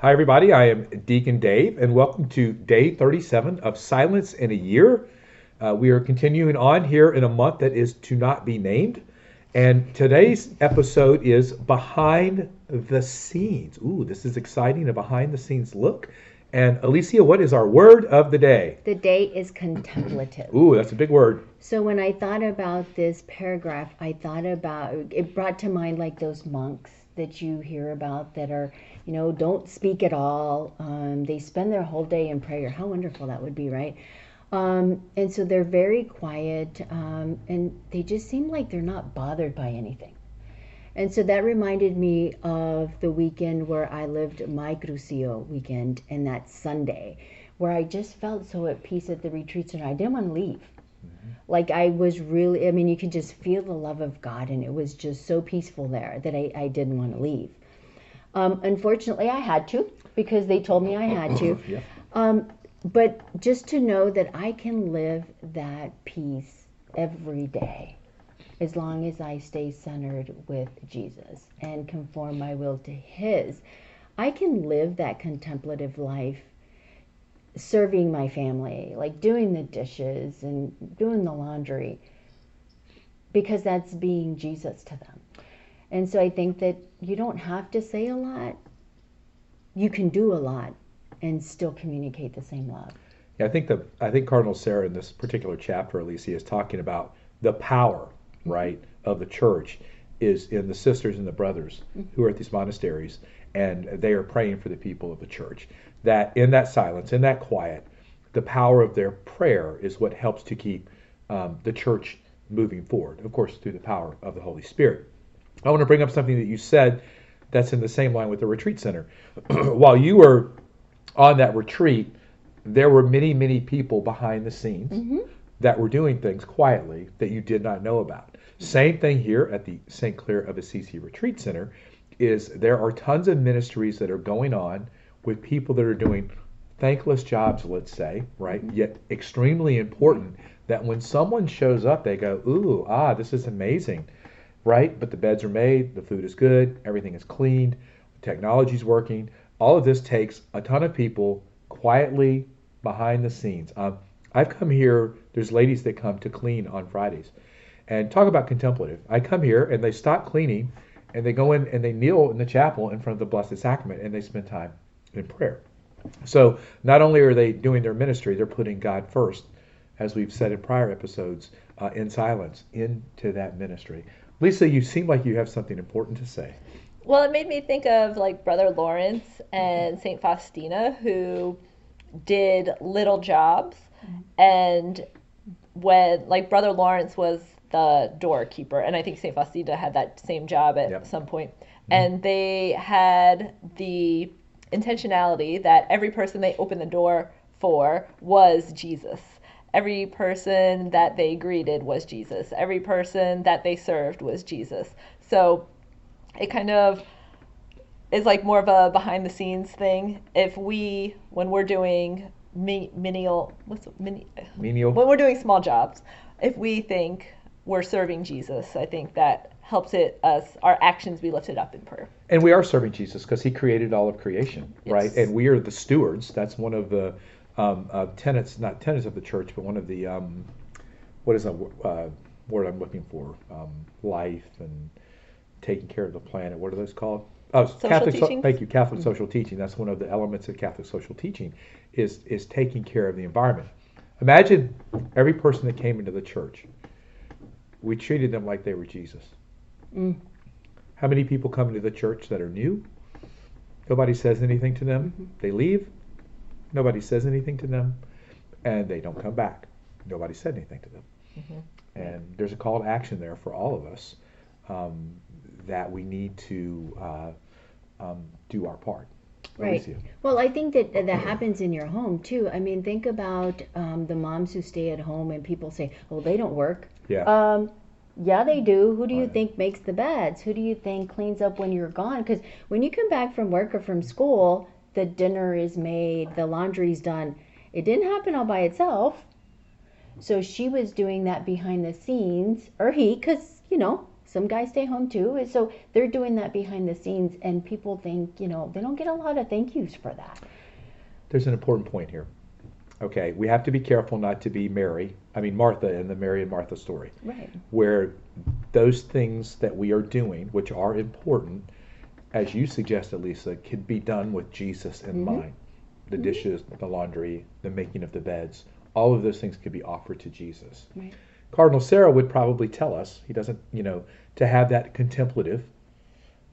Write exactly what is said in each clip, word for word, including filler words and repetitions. Hi everybody, I am Deacon Dave and welcome to day thirty-seven of Silence in a Year. Uh, we are continuing on here in a month that is to not be named, and today's episode is Behind the Scenes. Ooh, this is exciting, a behind the scenes look. And Alicia, what is our word of the day? The day is contemplative. Ooh, that's a big word. So when I thought about this paragraph, I thought about, it brought to mind like those monks that you hear about that are, you know, don't speak at all. Um, they spend their whole day in prayer. How wonderful that would be, right? Um, and so they're very quiet, um, and they just seem like they're not bothered by anything. And so that reminded me of the weekend where I lived my Crucio weekend, and that Sunday, where I just felt so at peace at the retreat center. I didn't want to leave. Mm-hmm. Like I was really, I mean, you could just feel the love of God, and it was just so peaceful there that I, I didn't want to leave. Um, unfortunately, I had to, because they told me I had to. Yeah. Um, but just to know that I can live that peace every day, as long as I stay centered with Jesus and conform my will to His, I can live that contemplative life, serving my family, like doing the dishes and doing the laundry, because that's being Jesus to them. And so I think that you don't have to say a lot. You can do a lot and still communicate the same love. Yeah, I think the I think Cardinal Sarah in this particular chapter, Alicia, is talking about the power, right, of the church is in the sisters and the brothers who are at these monasteries, and they are praying for the people of the church. That in that silence, in that quiet, the power of their prayer is what helps to keep um, the church moving forward, of course, through the power of the Holy Spirit. I want to bring up something that you said that's in the same line with the retreat center. While you were on that retreat, there were many, many people behind the scenes, mm-hmm, that were doing things quietly that you did not know about. Same thing here at the Saint Clare of Assisi Retreat Center is there are tons of ministries that are going on with people that are doing thankless jobs, let's say, right? Yet extremely important that when someone shows up, they go, ooh, ah, this is amazing, right? But the beds are made, the food is good, everything is cleaned, technology's working. All of this takes a ton of people quietly behind the scenes. Um, I've come here, there's ladies that come to clean on Fridays. And talk about contemplative. I come here and they stop cleaning and they go in and they kneel in the chapel in front of the Blessed Sacrament and they spend time in prayer. So not only are they doing their ministry, they're putting God first, as we've said in prior episodes, uh, in silence, into that ministry. Lisa, you seem like you have something important to say. Well, it made me think of like Brother Lawrence and Saint Faustina, who did little jobs. And when, like, Brother Lawrence was the doorkeeper, and I think Saint Faustina had that same job at, yep, some point. Mm-hmm. And they had the intentionality that every person they opened the door for was Jesus. Every person that they greeted was Jesus. Every person that they served was Jesus. So it kind of is like more of a behind the scenes thing. If we, when we're doing menial, what's it, mini, menial, when we're doing small jobs, if we think we're serving Jesus, I think that helps it us, our actions be lifted up in prayer. And we are serving Jesus because He created all of creation, yes, right? And we are the stewards. That's one of the um, uh, tenets, not tenets of the church, but one of the, um, what is a uh, word I'm looking for? Um, life and taking care of the planet. What are those called? Oh, social Catholic, so, thank you, Catholic, mm-hmm, social teaching. That's one of the elements of Catholic social teaching is is taking care of the environment. Imagine every person that came into the church, we treated them like they were Jesus. Mm. How many people come into the church that are new? Nobody says anything to them. Mm-hmm. They leave. Nobody says anything to them. And they don't come back. Nobody said anything to them. Mm-hmm. And there's a call to action there for all of us. Um, that we need to uh, um, do our part. Right. Alicia. Well, I think that that happens in your home, too. I mean, think about um, the moms who stay at home and people say, well, they don't work. Yeah. Um, yeah, they do. Who do you, right, think makes the beds? Who do you think cleans up when you're gone? Because when you come back from work or from school, the dinner is made, the laundry's done. It didn't happen all by itself. So she was doing that behind the scenes, or he, because, you know, Some guys stay home too. So they're doing that behind the scenes, and people think, you know, they don't get a lot of thank yous for that. There's an important point here. Okay, we have to be careful not to be Mary, I mean Martha in the Mary and Martha story. Right. Where those things that we are doing, which are important, as you suggested, Lisa, could be done with Jesus in mm-hmm. mind. The mm-hmm. dishes, the laundry, the making of the beds, all of those things could be offered to Jesus. Right. Cardinal Sarah would probably tell us, he doesn't, you know, to have that contemplative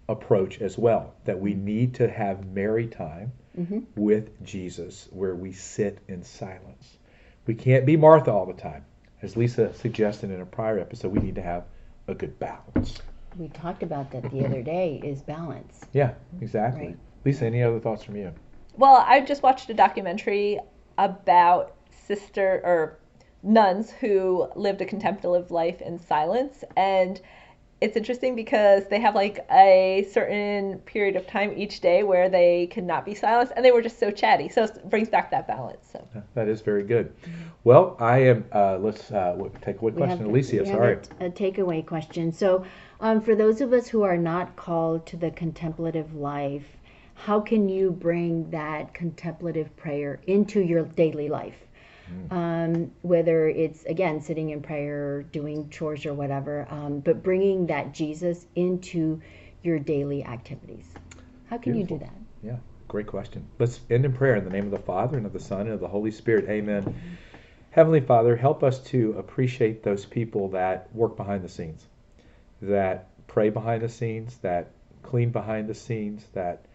approach as well, that we need to have Mary time mm-hmm. with Jesus where we sit in silence. We can't be Martha all the time. As Lisa suggested in a prior episode, we need to have a good balance. We talked about that the other day, is balance. Yeah, exactly. Right. Lisa, any other thoughts from you? Well, I just watched a documentary about sister or nuns who lived a contemplative life in silence, and it's interesting because they have like a certain period of time each day where they cannot be silenced, and they were just so chatty, so it brings back that balance. So that is very good. Well, I am uh let's uh take what question, Alicia, sorry, a, a takeaway question. So um for those of us who are not called to the contemplative life, how can you bring that contemplative prayer into your daily life? Um, whether it's, again, sitting in prayer, doing chores or whatever, um, but bringing that Jesus into your daily activities. How can Beautiful. You do that? Yeah, great question. Let's end in prayer. In the name of the Father, and of the Son, and of the Holy Spirit. Amen. Mm-hmm. Heavenly Father, help us to appreciate those people that work behind the scenes, that pray behind the scenes, that clean behind the scenes, that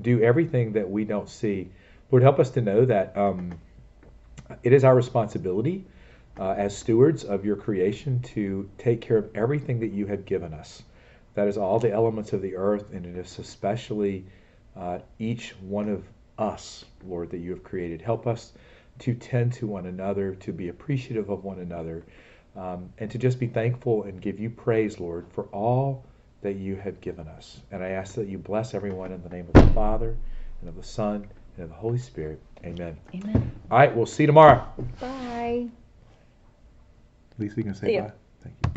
do everything that we don't see. Lord, help us to know that um, it is our responsibility uh, as stewards of your creation to take care of everything that you have given us. That is all the elements of the earth, and it is especially uh, each one of us, Lord, that you have created. Help us to tend to one another, to be appreciative of one another, um, and to just be thankful and give you praise, Lord, for all that you have given us. And I ask that you bless everyone in the name of the Father, and of the Son, and of the Holy Spirit. Amen. Amen. All right, we'll see you tomorrow. Bye. Lisa, you can say bye. Thank you.